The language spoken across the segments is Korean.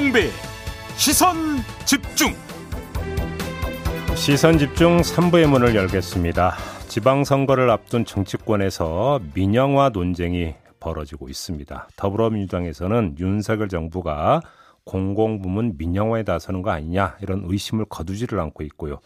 김종배 시선집중. 시선집중 3부의 문을 열겠습니다. 지방선거를 앞둔 정치권에서 민영화 논쟁이 벌어지고 있습니다. 더불어민주당에서는 윤석열 정부가 공공부문 민영화에 나서는 거 아니냐 이런 의심을 거두지를 않고 있고요.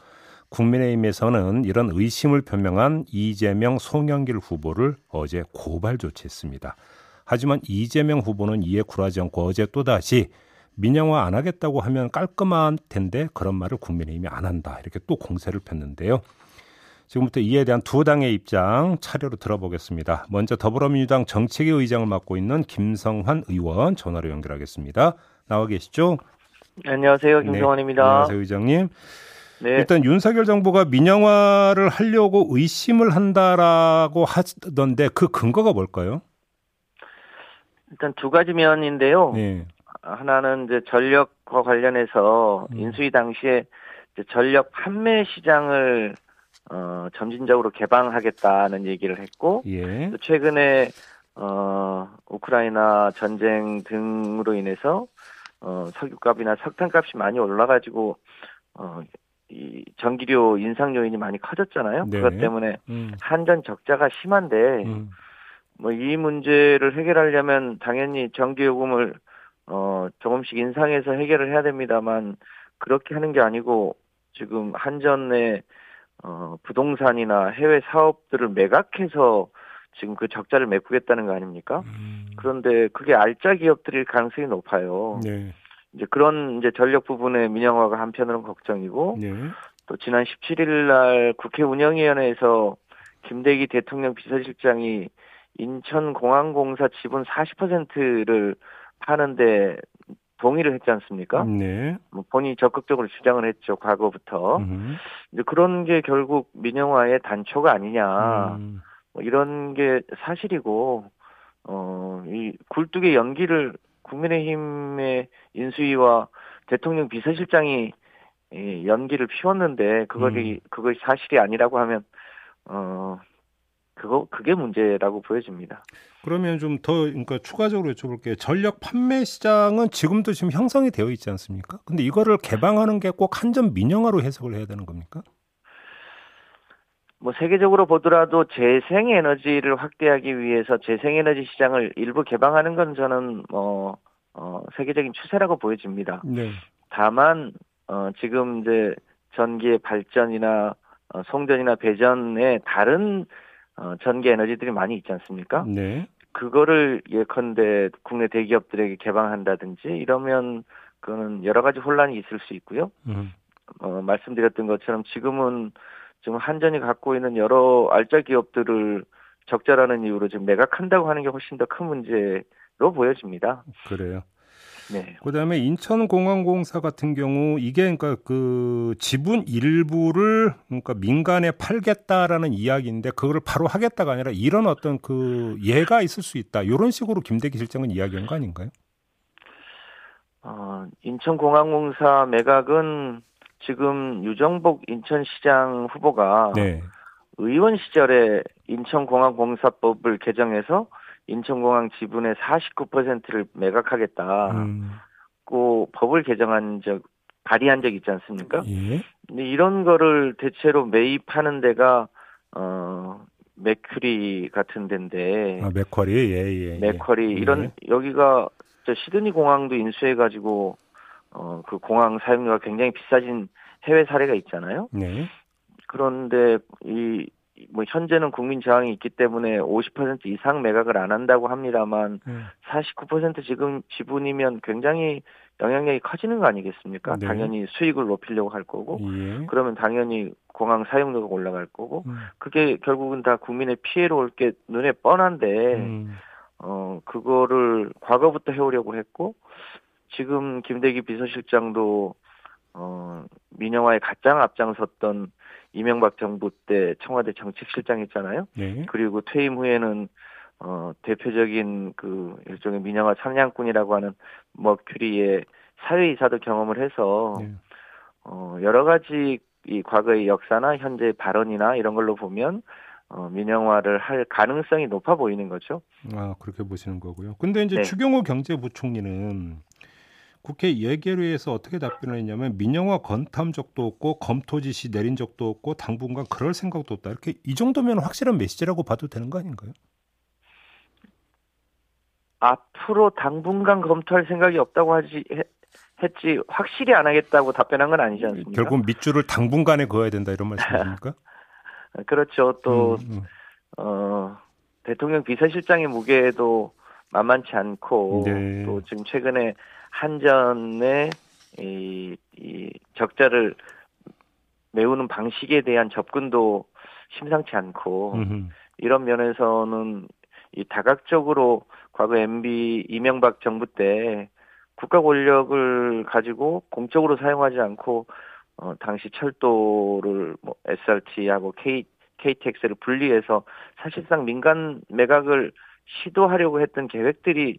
국민의힘에서는 이런 의심을 표명한 이재명, 송영길 후보를 어제 고발 조치했습니다. 하지만 이재명 후보는 이에 굴하지 않고 어제 또다시 민영화 안 하겠다고 하면 깔끔한 텐데 그런 말을 국민의힘이 안 한다 이렇게 또 공세를 폈는데요. 지금부터 이에 대한 두 당의 입장 차례로 들어보겠습니다. 먼저 더불어민주당 정책위 의장을 맡고 있는 김성환 의원 전화로 연결하겠습니다. 나와 계시죠? 안녕하세요. 김성환입니다. 네, 안녕하세요. 의장님. 네. 일단 윤석열 정부가 민영화를 하려고 의심을 한다라고 하던데 그 근거가 뭘까요? 일단 두 가지 면인데요. 네. 하나는 이제 전력과 관련해서 인수위 당시에 이제 전력 판매 시장을 점진적으로 개방하겠다는 얘기를 했고, 예. 또 최근에 우크라이나 전쟁 등으로 인해서 석유값이나 석탄값이 많이 올라가지고 이 전기료 인상 요인이 많이 커졌잖아요. 네. 그것 때문에 한전 적자가 심한데 뭐 이 문제를 해결하려면 당연히 전기요금을 조금씩 인상해서 해결을 해야 됩니다만 그렇게 하는 게 아니고 지금 한전의 부동산이나 해외 사업들을 매각해서 지금 그 적자를 메꾸겠다는 거 아닙니까? 그런데 그게 알짜 기업들일 가능성이 높아요. 네. 이제 그런 이제 전력 부분의 민영화가 한편으로는 걱정이고, 네. 또 지난 17일 날 국회 운영위원회에서 김대기 대통령 비서실장이 인천공항공사 지분 40%를 파는데 동의를 했지 않습니까? 네. 본인이 적극적으로 주장을 했죠. 과거부터. 이제 그런 게 결국 민영화의 단초가 아니냐. 뭐 이런 게 사실이고, 이 굴뚝의 연기를 국민의힘의 인수위와 대통령 비서실장이 연기를 피웠는데 그것이 사실이 아니라고 하면 그게 문제라고 보여집니다. 그러면 좀 더 그러니까 추가적으로 여쭤볼게요. 전력 판매 시장은 지금도 지금 형성이 되어 있지 않습니까? 근데 이거를 개방하는 게 꼭 한전 민영화로 해석을 해야 되는 겁니까? 뭐 세계적으로 보더라도 재생에너지를 확대하기 위해서 재생에너지 시장을 일부 개방하는 건 저는 세계적인 추세라고 보여집니다. 네. 다만 지금 이제 전기의 발전이나 송전이나 배전에 다른 전기 에너지들이 많이 있지 않습니까? 네. 그거를 예컨대 국내 대기업들에게 개방한다든지 이러면 그거는 여러 가지 혼란이 있을 수 있고요. 말씀드렸던 것처럼 지금은 지금 한전이 갖고 있는 여러 알짜 기업들을 적자라는 이유로 지금 매각한다고 하는 게 훨씬 더 큰 문제로 보여집니다. 그래요. 네. 그다음에 인천공항공사 같은 경우 이게 그러니까 그 지분 일부를 그러니까 민간에 팔겠다라는 이야기인데 그걸 바로 하겠다가 아니라 이런 어떤 그 예가 있을 수 있다. 이런 식으로 김대기 실장은 이야기한 거 아닌가요? 인천공항공사 매각은 지금 유정복 인천시장 후보가 네. 의원 시절에 인천공항공사법을 개정해서 인천공항 지분의 49%를 매각하겠다고 법을 개정한 발의한 적이 있지 않습니까? 예. 근데 이런 거를 대체로 매입하는 데가 맥쿼리 같은 데인데. 아, 맥쿼리? 예, 예. 맥쿼리. 예. 이런, 여기가 시드니 공항도 인수해가지고 그 공항 사용료가 굉장히 비싸진 해외 사례가 있잖아요. 네. 그런데 뭐 현재는 국민 저항이 있기 때문에 50% 이상 매각을 안 한다고 합니다만 49% 지금 지분이면 굉장히 영향력이 커지는 거 아니겠습니까? 네. 당연히 수익을 높이려고 할 거고 예. 그러면 당연히 공항 사용료가 올라갈 거고 그게 결국은 다 국민의 피해로 올 게 눈에 뻔한데 그거를 과거부터 해오려고 했고 지금 김대기 비서실장도 민영화에 가장 앞장섰던 이명박 정부 때 청와대 정책실장 있잖아요. 네. 그리고 퇴임 후에는 대표적인 그 일종의 민영화 사냥꾼이라고 하는 머큐리의 사회이사도 경험을 해서 네. 여러 가지 이 과거의 역사나 현재의 발언이나 이런 걸로 보면 민영화를 할 가능성이 높아 보이는 거죠. 아 그렇게 보시는 거고요. 근데 이제 네. 추경호 경제부총리는 국회 예결위에서 어떻게 답변을 했냐면 민영화 건탐 적도 없고 검토 지시 내린 적도 없고 당분간 그럴 생각도 없다. 이렇게 이 정도면 확실한 메시지라고 봐도 되는 거 아닌가요? 앞으로 당분간 검토할 생각이 없다고 했지 확실히 안 하겠다고 답변한 건 아니지 않습니까? 결국 밑줄을 당분간에 그어야 된다 이런 말씀이십니까? 그렇죠. 또 대통령 비서실장의 무게도 만만치 않고 네. 또 지금 최근에 한전의 이 적자를 메우는 방식에 대한 접근도 심상치 않고 이런 면에서는 이 다각적으로 과거 MB 이명박 정부 때 국가 권력을 가지고 공적으로 사용하지 않고 당시 철도를 뭐 SRT하고 KTX를 분리해서 사실상 민간 매각을 시도하려고 했던 계획들이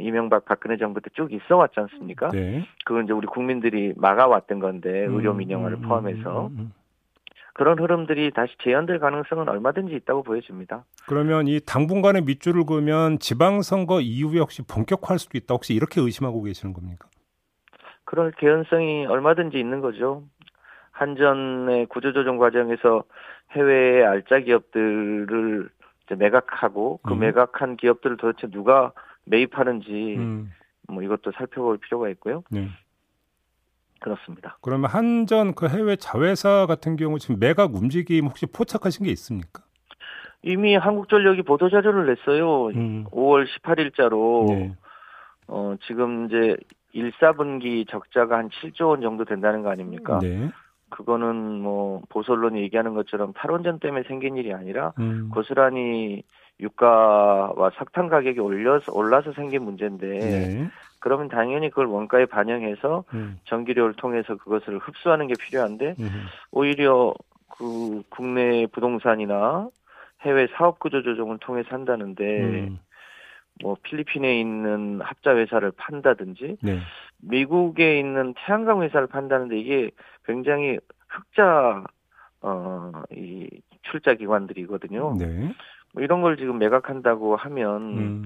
이명박 박근혜 정부 때 쭉 있어 왔지 않습니까? 네. 그건 이제 우리 국민들이 막아왔던 건데 의료 민영화를 포함해서 그런 흐름들이 다시 재현될 가능성은 얼마든지 있다고 보여집니다. 그러면 이 당분간의 밑줄을 그으면 지방선거 이후에 혹시 본격화할 수도 있다. 혹시 이렇게 의심하고 계시는 겁니까? 그럴 개연성이 얼마든지 있는 거죠. 한전의 구조조정 과정에서 해외의 알짜 기업들을 매각하고 그 매각한 기업들을 도대체 누가 매입하는지 뭐 이것도 살펴볼 필요가 있고요. 네. 그렇습니다. 그러면 한전 그 해외 자회사 같은 경우 지금 매각 움직임 혹시 포착하신 게 있습니까? 이미 한국전력이 보도자료를 냈어요. 5월 18일자로 네. 지금 이제 1·4분기 적자가 한 7조 원 정도 된다는 거 아닙니까? 네. 그거는 뭐 보수 언론이 얘기하는 것처럼 탈원전 때문에 생긴 일이 아니라 고스란히 유가와 석탄 가격이 올라서 생긴 문제인데 네. 그러면 당연히 그걸 원가에 반영해서 전기료를 통해서 그것을 흡수하는 게 필요한데 오히려 그 국내 부동산이나 해외 사업구조 조정을 통해서 한다는데 뭐 필리핀에 있는 합자 회사를 판다든지 네. 미국에 있는 태양광 회사를 판다는데 이게 굉장히 흑자 이 출자 기관들이거든요. 네. 뭐 이런 걸 지금 매각한다고 하면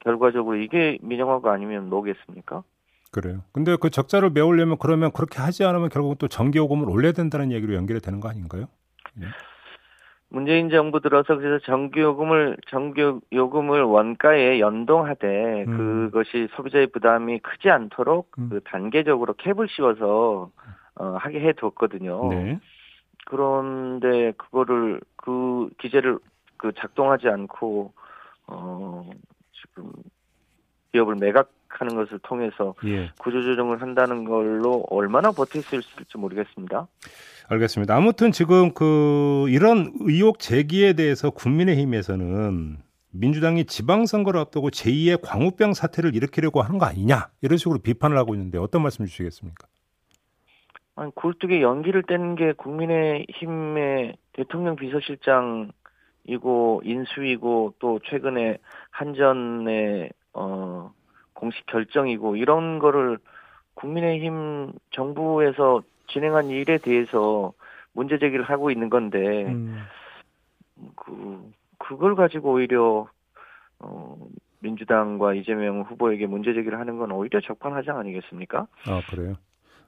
결과적으로 이게 민영화가 아니면 뭐겠습니까? 그래요. 근데 그 적자를 메우려면 그러면 그렇게 하지 않으면 결국은 또 전기요금을 올려야 된다는 얘기로 연결이 되는 거 아닌가요? 네. 문재인 정부 들어서 그래서 전기요금을 원가에 연동하되 그것이 소비자의 부담이 크지 않도록 그 단계적으로 캡을 씌워서 하게 해뒀거든요. 네. 그런데 그거를 그 기재를 그 작동하지 않고 지금 기업을 매각하는 것을 통해서 예. 구조조정을 한다는 걸로 얼마나 버틸 수 있을지 모르겠습니다. 알겠습니다. 아무튼 지금 그 이런 의혹 제기에 대해서 국민의힘에서는 민주당이 지방선거를 앞두고 제2의 광우병 사태를 일으키려고 하는 거 아니냐 이런 식으로 비판을 하고 있는데 어떤 말씀 주시겠습니까? 아니, 굴뚝에 연기를 떼는 게 국민의힘의 대통령 비서실장이고 인수이고 또 최근에 한전의 공식 결정이고 이런 거를 국민의힘 정부에서 진행한 일에 대해서 문제 제기를 하고 있는 건데 그걸 가지고 오히려 민주당과 이재명 후보에게 문제 제기를 하는 건 오히려 적반하장 아니겠습니까? 아 그래요.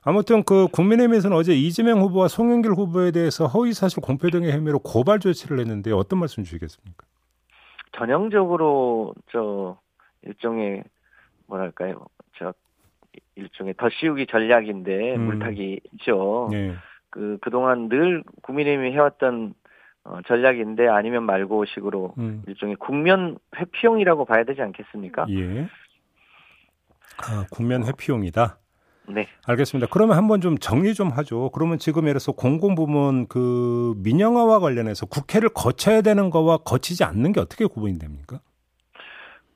아무튼 그 국민의힘에서는 어제 이재명 후보와 송영길 후보에 대해서 허위사실 공표 등의 혐의로 고발 조치를 했는데 어떤 말씀 주시겠습니까? 전형적으로 저 일종의 뭐랄까요? 저 일종의 더 씌우기 전략인데 물타기죠. 네. 그동안 늘 국민의힘이 해왔던 전략인데 아니면 말고 식으로 일종의 국면 회피용이라고 봐야 되지 않겠습니까? 예. 아, 국면 회피용이다. 네. 알겠습니다. 그러면 한번 좀 정리 좀 하죠. 그러면 지금 예를 들어서 공공부문 그 민영화와 관련해서 국회를 거쳐야 되는 거와 거치지 않는 게 어떻게 구분이 됩니까?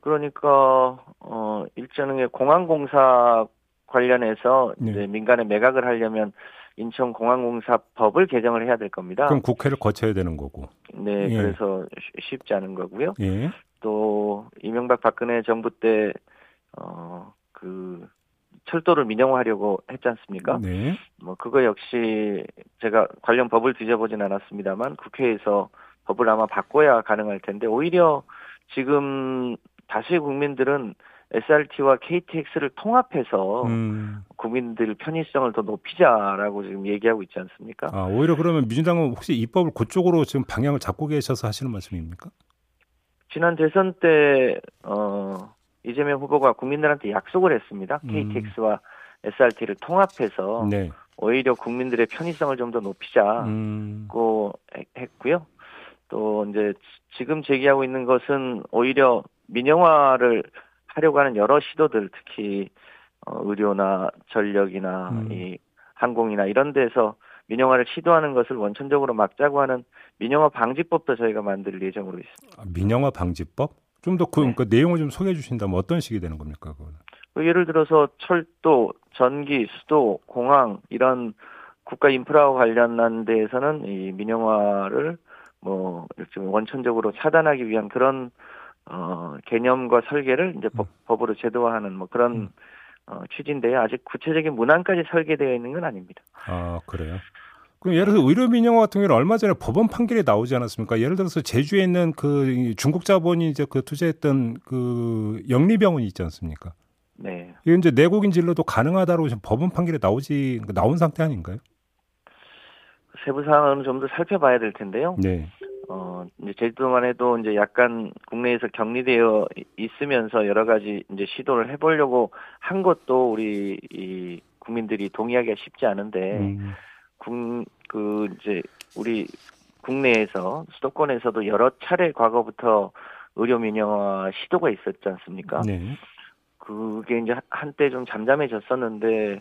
그러니까 일전에 공항공사 관련해서 네. 이제 민간에 매각을 하려면 인천공항공사법을 개정을 해야 될 겁니다. 그럼 국회를 거쳐야 되는 거고. 네, 예. 그래서 쉽지 않은 거고요. 예. 또 이명박 박근혜 정부 때 그 철도를 민영화하려고 했지 않습니까? 네. 뭐 그거 역시 제가 관련 법을 뒤져보진 않았습니다만 국회에서 법을 아마 바꿔야 가능할 텐데 오히려 지금 다수의 국민들은 SRT와 KTX를 통합해서 국민들 편의성을 더 높이자라고 지금 얘기하고 있지 않습니까? 아, 오히려 그러면 민주당은 혹시 입법을 그쪽으로 지금 방향을 잡고 계셔서 하시는 말씀입니까? 지난 대선 때 이재명 후보가 국민들한테 약속을 했습니다. KTX와 SRT를 통합해서 네. 오히려 국민들의 편의성을 좀 더 높이자고 했고요. 또 이제 지금 제기하고 있는 것은 오히려 민영화를 하려고 하는 여러 시도들, 특히 의료나 전력이나 이 항공이나 이런 데서 민영화를 시도하는 것을 원천적으로 막자고 하는 민영화 방지법도 저희가 만들 예정으로 있습니다. 아, 민영화 방지법? 좀 더 그러니까 네. 내용을 좀 소개해 주신다면 어떤 식이 되는 겁니까? 그건? 예를 들어서 철도, 전기, 수도, 공항 이런 국가 인프라와 관련한 데에서는 이 민영화를 뭐 원천적으로 차단하기 위한 그런 개념과 설계를 이제 법으로 제도화하는 뭐 그런 취지인데요. 아직 구체적인 문안까지 설계되어 있는 건 아닙니다. 아, 그래요? 그럼 예를 들어서 의료 민영화 같은 경우는 얼마 전에 법원 판결이 나오지 않았습니까? 예를 들어서 제주에 있는 그 중국 자본이 이제 그 투자했던 그 영리병원이 있지 않습니까? 네. 이게 이제 내국인 진료도 가능하다고 지금 법원 판결이 나온 상태 아닌가요? 세부 사항은 좀 더 살펴봐야 될 텐데요. 네. 이제 제주도만 해도 이제 약간 국내에서 격리되어 있으면서 여러 가지 이제 시도를 해보려고 한 것도 우리 이 국민들이 동의하기가 쉽지 않은데, 이제 우리 국내에서 수도권에서도 여러 차례 과거부터 의료 민영화 시도가 있었지 않습니까? 네. 그게 이제 한때 좀 잠잠해졌었는데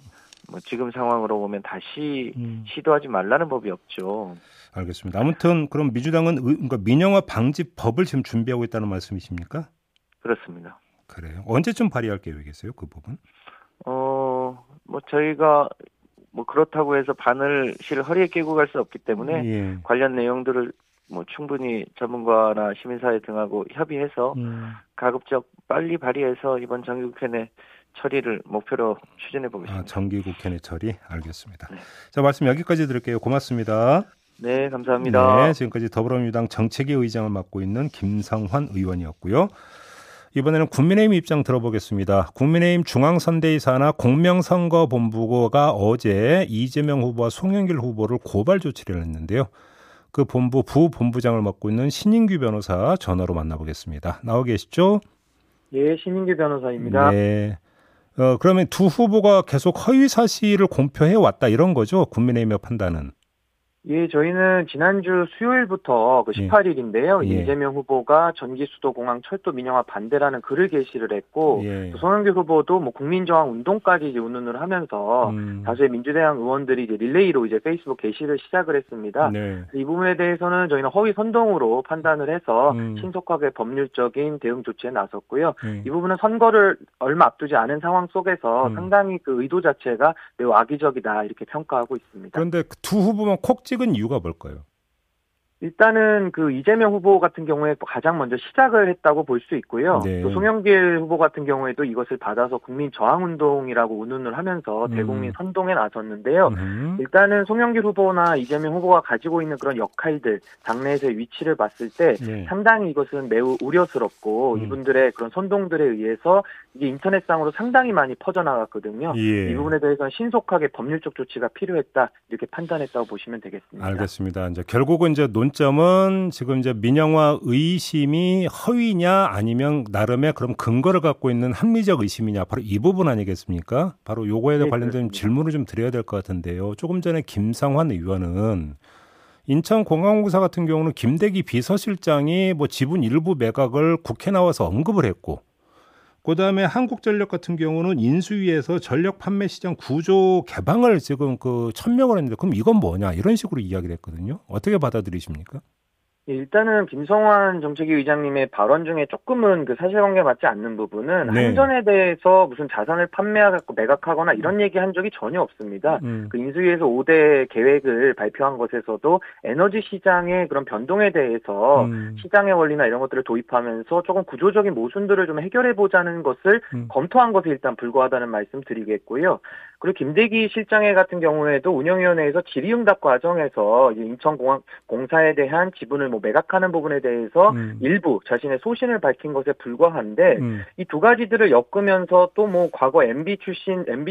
뭐 지금 상황으로 보면 다시 시도하지 말라는 법이 없죠. 알겠습니다. 아무튼 그럼 민주당은 그러니까 민영화 방지법을 지금 준비하고 있다는 말씀이십니까? 그렇습니다. 그래요. 언제쯤 발의할 계획이세요? 그 부분? 뭐 저희가 뭐 그렇다고 해서 바늘실 허리에 끼고 갈 수 없기 때문에 예. 관련 내용들을 뭐 충분히 전문가나 시민사회 등하고 협의해서 가급적 빨리 발의해서 이번 정기국회에 처리를 목표로 추진해 보겠습니다. 아, 정기국회의 처리? 알겠습니다. 네. 자, 말씀 여기까지 드릴게요. 고맙습니다. 네, 감사합니다. 네, 지금까지 더불어민주당 정책위 의장을 맡고 있는 김성환 의원이었고요. 이번에는 국민의힘 입장 들어보겠습니다. 국민의힘 중앙선대위 산하 공명선거본부가 어제 이재명 후보와 송영길 후보를 고발 조치를 했는데요. 그 본부 부본부장을 맡고 있는 신인규 변호사 전화로 만나보겠습니다. 나와 계시죠? 예, 신인규 변호사입니다. 네. 그러면 두 후보가 계속 허위 사실을 공표해 왔다 이런 거죠? 국민의힘의 판단은? 예, 저희는 지난주 수요일부터 그 18일인데요. 예. 이재명 후보가 전기수도공항 철도 민영화 반대라는 글을 게시를 했고 예. 손흥규 후보도 뭐 국민저항 운동까지 이제 운운을 하면서 다수의 민주당 의원들이 이제 릴레이로 이제 페이스북 게시를 시작을 했습니다. 네. 이 부분에 대해서는 저희는 허위 선동으로 판단을 해서 신속하게 법률적인 대응 조치에 나섰고요. 이 부분은 선거를 얼마 앞두지 않은 상황 속에서 상당히 그 의도 자체가 매우 악의적이다 이렇게 평가하고 있습니다. 그런데 그 두 후보만 콕 찍은 이유가 뭘까요? 일단은 그 이재명 후보 같은 경우에 가장 먼저 시작을 했다고 볼 수 있고요. 네. 또 송영길 후보 같은 경우에도 이것을 받아서 국민 저항 운동이라고 운운을 하면서 대국민 선동에 나섰는데요. 일단은 송영길 후보나 이재명 후보가 가지고 있는 그런 역할들, 당내에서의 위치를 봤을 때 네. 상당히 이것은 매우 우려스럽고 이분들의 그런 선동들에 의해서 이게 인터넷상으로 상당히 많이 퍼져나갔거든요. 예. 이 부분에 대해서는 신속하게 법률적 조치가 필요했다 이렇게 판단했다고 보시면 되겠습니다. 알겠습니다. 이제 결국은 이제 논점은 지금 이제 민영화 의심이 허위냐 아니면 나름의 그럼 근거를 갖고 있는 합리적 의심이냐 바로 이 부분 아니겠습니까? 바로 요거에 네, 관련된 그렇습니다. 질문을 좀 드려야 될 것 같은데요. 조금 전에 김성환 의원은 인천공항공사 같은 경우는 김대기 비서실장이 뭐 지분 일부 매각을 국회 나와서 언급을 했고 그다음에 한국전력 같은 경우는 인수위에서 전력 판매 시장 구조 개방을 지금 그 천명을 했는데 그럼 이건 뭐냐 이런 식으로 이야기를 했거든요. 어떻게 받아들이십니까? 일단은 김성환 정책위 의장님의 발언 중에 조금은 그 사실관계 맞지 않는 부분은 네. 한전에 대해서 무슨 자산을 판매하고 매각하거나 이런 얘기한 적이 전혀 없습니다. 그 인수위에서 5대 계획을 발표한 것에서도 에너지 시장의 그런 변동에 대해서 시장의 원리나 이런 것들을 도입하면서 조금 구조적인 모순들을 좀 해결해보자는 것을 검토한 것에 일단 불과하다는 말씀 드리겠고요. 그리고 김대기 실장의 같은 경우에도 운영위원회에서 질의응답 과정에서 인천공항공사에 대한 지분을 뭐 뭐 매각하는 부분에 대해서 일부 자신의 소신을 밝힌 것에 불과한데 이 두 가지들을 엮으면서 또 뭐 과거 MB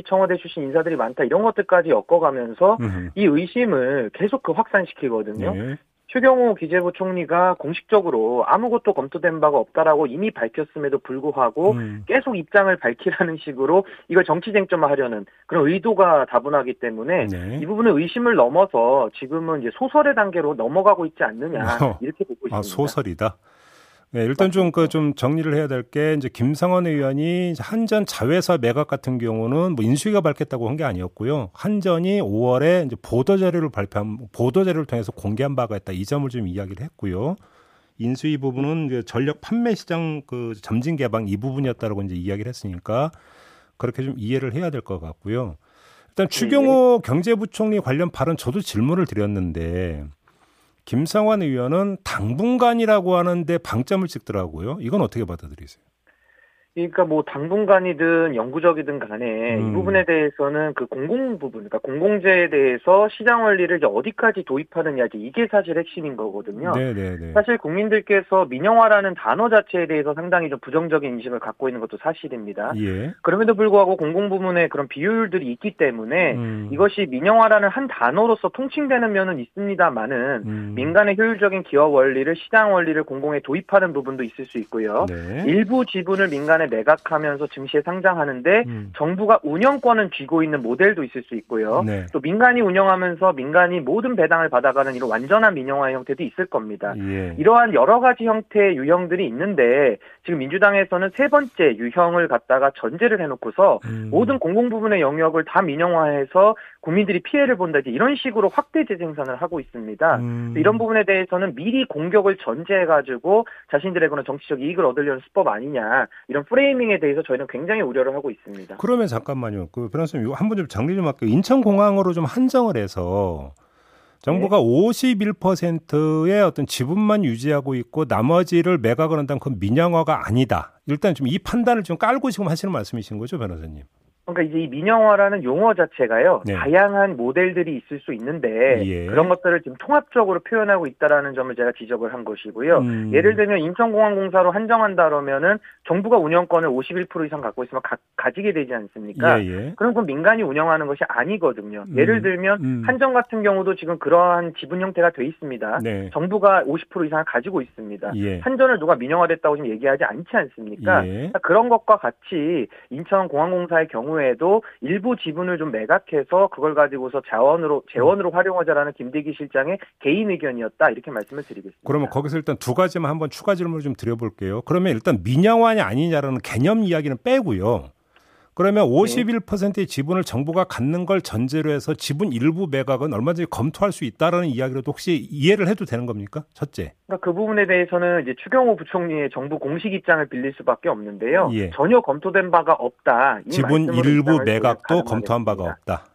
청와대 출신 인사들이 많다 이런 것들까지 엮어가면서 이 의심을 계속 그 확산시키거든요. 네. 추경호 기재부 총리가 공식적으로 아무것도 검토된 바가 없다라고 이미 밝혔음에도 불구하고 계속 입장을 밝히라는 식으로 이걸 정치 쟁점화하려는 그런 의도가 다분하기 때문에 네. 이 부분은 의심을 넘어서 지금은 이제 소설의 단계로 넘어가고 있지 않느냐 이렇게 보고 있습니다. 아, 소설이다. 네, 일단 좀 정리를 해야 될 게 이제 김성환 의원이 한전 자회사 매각 같은 경우는 뭐 인수위가 밝혔다고 한 게 아니었고요. 한전이 5월에 이제 보도자료를 통해서 공개한 바가 있다. 이 점을 좀 이야기를 했고요. 인수위 부분은 이제 전력 판매 시장 그 점진 개방 이 부분이었다라고 이제 이야기를 했으니까 그렇게 좀 이해를 해야 될 것 같고요. 일단 추경호 경제부총리 관련 발언 저도 질문을 드렸는데 김성환 의원은 당분간이라고 하는데 방점을 찍더라고요. 이건 어떻게 받아들이세요? 그러니까 뭐 당분간이든 영구적이든 간에 이 부분에 대해서는 그 공공 부분, 그러니까 공공재에 대해서 시장 원리를 이제 어디까지 도입하느냐 이게 사실 핵심인 거거든요. 네네네. 사실 국민들께서 민영화라는 단어 자체에 대해서 상당히 좀 부정적인 인식을 갖고 있는 것도 사실입니다. 예. 그럼에도 불구하고 공공 부문에 그런 비효율들이 있기 때문에 이것이 민영화라는 한 단어로서 통칭되는 면은 있습니다만은 민간의 효율적인 기업 원리를 시장 원리를 공공에 도입하는 부분도 있을 수 있고요. 네. 일부 지분을 민간에 매각하면서 증시에 상장하는데 정부가 운영권은 쥐고 있는 모델도 있을 수 있고요. 네. 또 민간이 운영하면서 민간이 모든 배당을 받아가는 이런 완전한 민영화의 형태도 있을 겁니다. 예. 이러한 여러 가지 형태의 유형들이 있는데 지금 민주당에서는 세 번째 유형을 갖다가 전제를 해놓고서 모든 공공 부분의 영역을 다 민영화해서 국민들이 피해를 본다 이런 식으로 확대 재생산을 하고 있습니다. 이런 부분에 대해서는 미리 공격을 전제해가지고 자신들의 그런 정치적 이익을 얻으려는 수법 아니냐 이런 프레이밍에 대해서 저희는 굉장히 우려를 하고 있습니다. 그러면 잠깐만요. 그 변호사님 한 번 좀 정리 좀 할게요. 인천공항으로 좀 한정을 해서 정부가 네. 51%의 어떤 지분만 유지하고 있고 나머지를 매각을 한다면 그건 민영화가 아니다. 일단 좀 이 판단을 좀 깔고 지금 하시는 말씀이신 거죠, 변호사님? 그러니까 이제 이 민영화라는 용어 자체가요. 네. 다양한 모델들이 있을 수 있는데 예. 그런 것들을 지금 통합적으로 표현하고 있다라는 점을 제가 지적을 한 것이고요. 예를 들면 인천공항공사로 한정한다 그러면은 정부가 운영권을 51% 이상 갖고 있으면 가지게 되지 않습니까? 예. 그럼 그건 민간이 운영하는 것이 아니거든요. 예를 들면 한정 같은 경우도 지금 그러한 지분 형태가 돼 있습니다. 네. 정부가 50% 이상을 가지고 있습니다. 예. 한전을 누가 민영화됐다고 지금 얘기하지 않지 않습니까? 예. 그러니까 그런 것과 같이 인천공항공사의 경우 에도 일부 지분을 좀 매각해서 그걸 가지고서 재원으로 활용하자라는 김대기 실장의 개인 의견이었다 이렇게 말씀을 드리겠습니다. 그러면 거기서 일단 두 가지만 한번 추가 질문을 좀 드려볼게요. 그러면 일단 민영화냐 아니냐라는 개념 이야기는 빼고요. 그러면 51%의 지분을 정부가 갖는 걸 전제로 해서 지분 일부 매각은 얼마든지 검토할 수 있다라는 이야기로도 혹시 이해를 해도 되는 겁니까? 첫째. 그러니까 그 부분에 대해서는 이제 추경호 부총리의 정부 공식 입장을 빌릴 수밖에 없는데요. 예. 전혀 검토된 바가 없다. 이 지분 일부 매각도 검토한 바가 없다.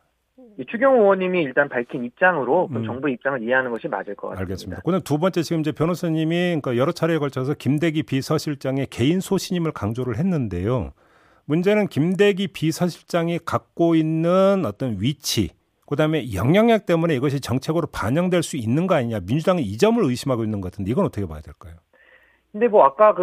이 추경호 의원님이 일단 밝힌 입장으로 정부 입장을 이해하는 것이 맞을 것 같습니다. 알겠습니다. 그럼 두 번째 지금 이제 변호사님이 그러니까 여러 차례에 걸쳐서 김대기 비서실장의 개인 소신임을 강조를 했는데요. 문제는 김대기 비서실장이 갖고 있는 어떤 위치, 그다음에 영향력 때문에 이것이 정책으로 반영될 수 있는 거 아니냐. 민주당은 이 점을 의심하고 있는 것 같은데 이건 어떻게 봐야 될까요? 근데 뭐 아까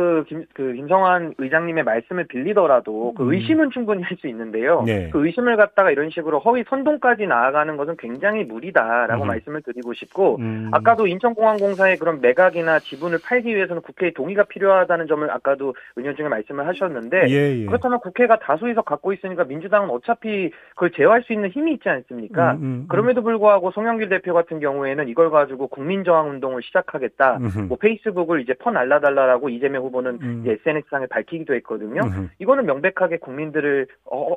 김성환 의장님의 말씀을 빌리더라도 그 의심은 충분히 할 수 있는데요. 네. 그 의심을 갖다가 이런 식으로 허위 선동까지 나아가는 것은 굉장히 무리다라고 말씀을 드리고 싶고 아까도 인천공항공사의 그런 매각이나 지분을 팔기 위해서는 국회의 동의가 필요하다는 점을 아까도 은연중에 말씀을 하셨는데 예, 예. 그렇다면 국회가 다수의석 갖고 있으니까 민주당은 어차피 그걸 제어할 수 있는 힘이 있지 않습니까? 그럼에도 불구하고 송영길 대표 같은 경우에는 이걸 가지고 국민저항운동을 시작하겠다. 뭐 페이스북을 이제 퍼날라달라 라고 이재명 후보는 SNS상에 밝히기도 했거든요. 이거는 명백하게 국민들을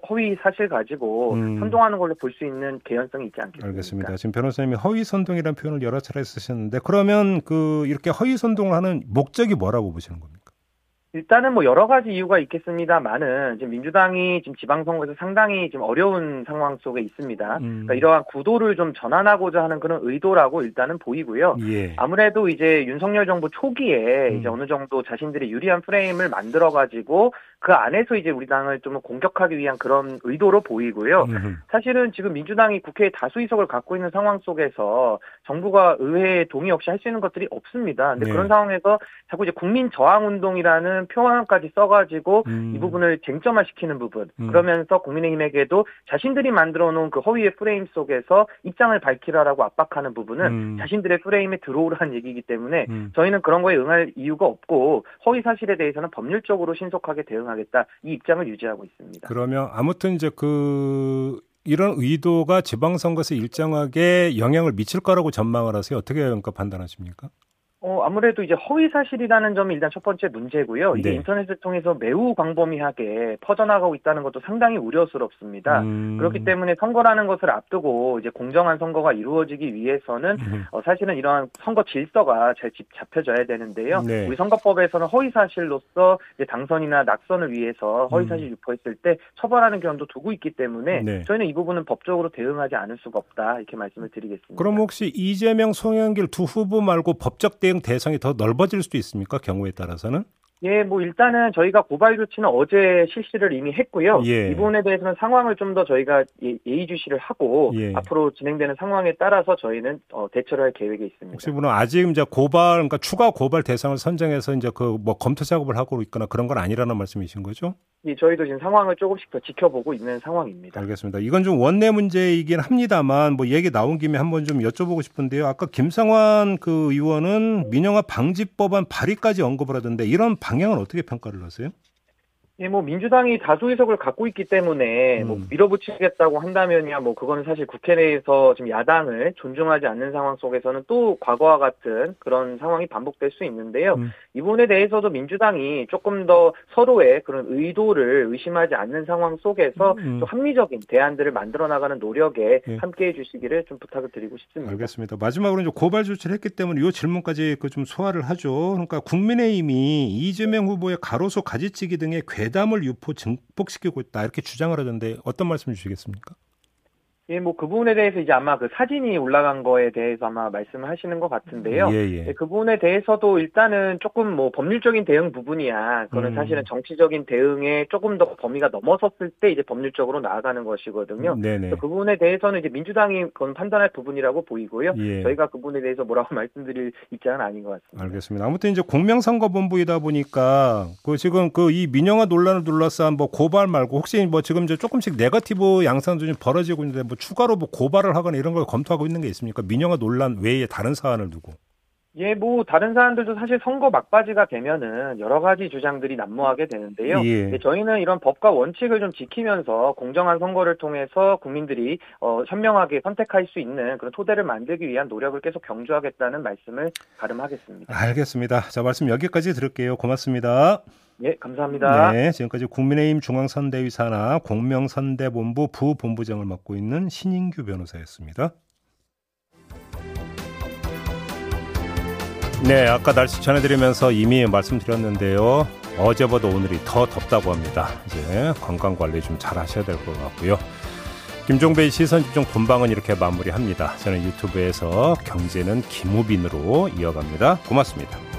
허위 사실 가지고 선동하는 걸로 볼 수 있는 개연성이 있지 않겠습니까? 알겠습니다. 지금 변호사님이 허위 선동이라는 표현을 여러 차례 쓰셨는데 그러면 그 이렇게 허위 선동을 하는 목적이 뭐라고 보시는 겁니까? 일단은 뭐 여러 가지 이유가 있겠습니다만은 지금 민주당이 지금 지방선거에서 상당히 지금 어려운 상황 속에 있습니다. 그러니까 이러한 구도를 좀 전환하고자 하는 그런 의도라고 일단은 보이고요. 예. 아무래도 이제 윤석열 정부 초기에 이제 어느 정도 자신들이 유리한 프레임을 만들어 가지고 그 안에서 이제 우리 당을 좀 공격하기 위한 그런 의도로 보이고요. 사실은 지금 민주당이 국회에 다수의석을 갖고 있는 상황 속에서 정부가 의회에 동의 없이 할 수 있는 것들이 없습니다. 근데 네. 그런 상황에서 자꾸 이제 국민 저항 운동이라는 표현까지 써가지고 이 부분을 쟁점화시키는 부분. 그러면서 국민의힘에게도 자신들이 만들어놓은 그 허위의 프레임 속에서 입장을 밝히라라고 압박하는 부분은 자신들의 프레임에 들어오라는 얘기이기 때문에 저희는 그런 거에 응할 이유가 없고 허위 사실에 대해서는 법률적으로 신속하게 대응하는. 하겠다 이 입장을 유지하고 있습니다. 그러면 아무튼 이제 그 이런 의도가 지방선거에서 일정하게 영향을 미칠 거라고 전망을 하세요. 어떻게 판단하십니까? 아무래도 이제 허위 사실이라는 점이 일단 첫 번째 문제고요. 이게 네. 인터넷을 통해서 매우 광범위하게 퍼져나가고 있다는 것도 상당히 우려스럽습니다. 그렇기 때문에 선거라는 것을 앞두고 이제 공정한 선거가 이루어지기 위해서는 사실은 이러한 선거 질서가 잘 잡혀져야 되는데요. 네. 우리 선거법에서는 허위 사실로서 이제 당선이나 낙선을 위해서 허위 사실 유포했을 때 처벌하는 견도 두고 있기 때문에 네. 저희는 이 부분은 법적으로 대응하지 않을 수가 없다 이렇게 말씀을 드리겠습니다. 그럼 혹시 이재명, 송영길 두 후보 말고 법적 대응 대상이 더 넓어질 수도 있습니까? 경우에 따라서는? 예, 일단은 저희가 고발 조치는 어제 실시를 이미 했고요. 예. 이 부분에 대해서는 상황을 좀 더 저희가 예의주시를 하고 예. 앞으로 진행되는 상황에 따라서 저희는 대처를 할 계획이 있습니다. 혹시 물론 아직 이제 고발, 그러니까 추가 고발 대상을 선정해서 이제 그 뭐 검토 작업을 하고 있거나 그런 건 아니라는 말씀이신 거죠? 예, 저희도 지금 상황을 조금씩 더 지켜보고 있는 상황입니다. 알겠습니다. 이건 좀 원내 문제이긴 합니다만 얘기 나온 김에 한번 좀 여쭤보고 싶은데요. 아까 김성환 그 의원은 민영화 방지법안 발의까지 언급을 하던데 이런 방향은 어떻게 평가를 하세요? 예, 민주당이 다수의석을 갖고 있기 때문에 밀어붙이겠다고 한다면야 그거는 사실 국회 내에서 지금 야당을 존중하지 않는 상황 속에서는 또 과거와 같은 그런 상황이 반복될 수 있는데요. 이 부분에 대해서도 민주당이 조금 더 서로의 그런 의도를 의심하지 않는 상황 속에서 좀 합리적인 대안들을 만들어 나가는 노력에 함께해 주시기를 좀 부탁을 드리고 싶습니다. 알겠습니다. 마지막으로 이제 고발 조치를 했기 때문에 이 질문까지 좀 소화를 하죠. 그러니까 국민의힘이 이재명 후보의 가로수 가지치기 등의 괴담을 유포 증폭시키고 있다 이렇게 주장을 하던데 어떤 말씀 주시겠습니까? 예, 그 부분에 대해서 이제 아마 그 사진이 올라간 거에 대해서 아마 말씀을 하시는 것 같은데요. 예, 예. 그 부분에 대해서도 일단은 조금 법률적인 대응 부분이야. 그거는 사실은 정치적인 대응에 조금 더 범위가 넘어섰을 때 이제 법률적으로 나아가는 것이거든요. 그래서 그 부분에 대해서는 이제 민주당이 그건 판단할 부분이라고 보이고요. 예. 저희가 그 부분에 대해서 뭐라고 말씀드릴 입장은 아닌 것 같습니다. 알겠습니다. 아무튼 이제 공명선거본부이다 보니까 지금 이 민영화 논란을 둘러싼 고발 말고 혹시 지금 이제 조금씩 네거티브 양상도 좀 벌어지고 있는데 추가로 고발을 하거나 이런 걸 검토하고 있는 게 있습니까? 민영화 논란 외에 다른 사안을 두고. 예, 다른 사안들도 사실 선거 막바지가 되면은 여러 가지 주장들이 난무하게 되는데요. 예. 저희는 이런 법과 원칙을 좀 지키면서 공정한 선거를 통해서 국민들이 현명하게 선택할 수 있는 그런 토대를 만들기 위한 노력을 계속 경주하겠다는 말씀을 가름하겠습니다. 알겠습니다. 자, 말씀 여기까지 들을게요. 고맙습니다. 예, 감사합니다. 네, 지금까지 국민의힘 중앙선대위 산하 공명선대본부 부본부장을 맡고 있는 신인규 변호사였습니다. 네, 아까 날씨 전해드리면서 이미 말씀드렸는데요. 어제보다 오늘이 더 덥다고 합니다. 이제 건강관리 좀 잘 하셔야 될 것 같고요. 김종배의 시선집중 본방은 이렇게 마무리합니다. 저는 유튜브에서 경제는 김우빈으로 이어갑니다. 고맙습니다.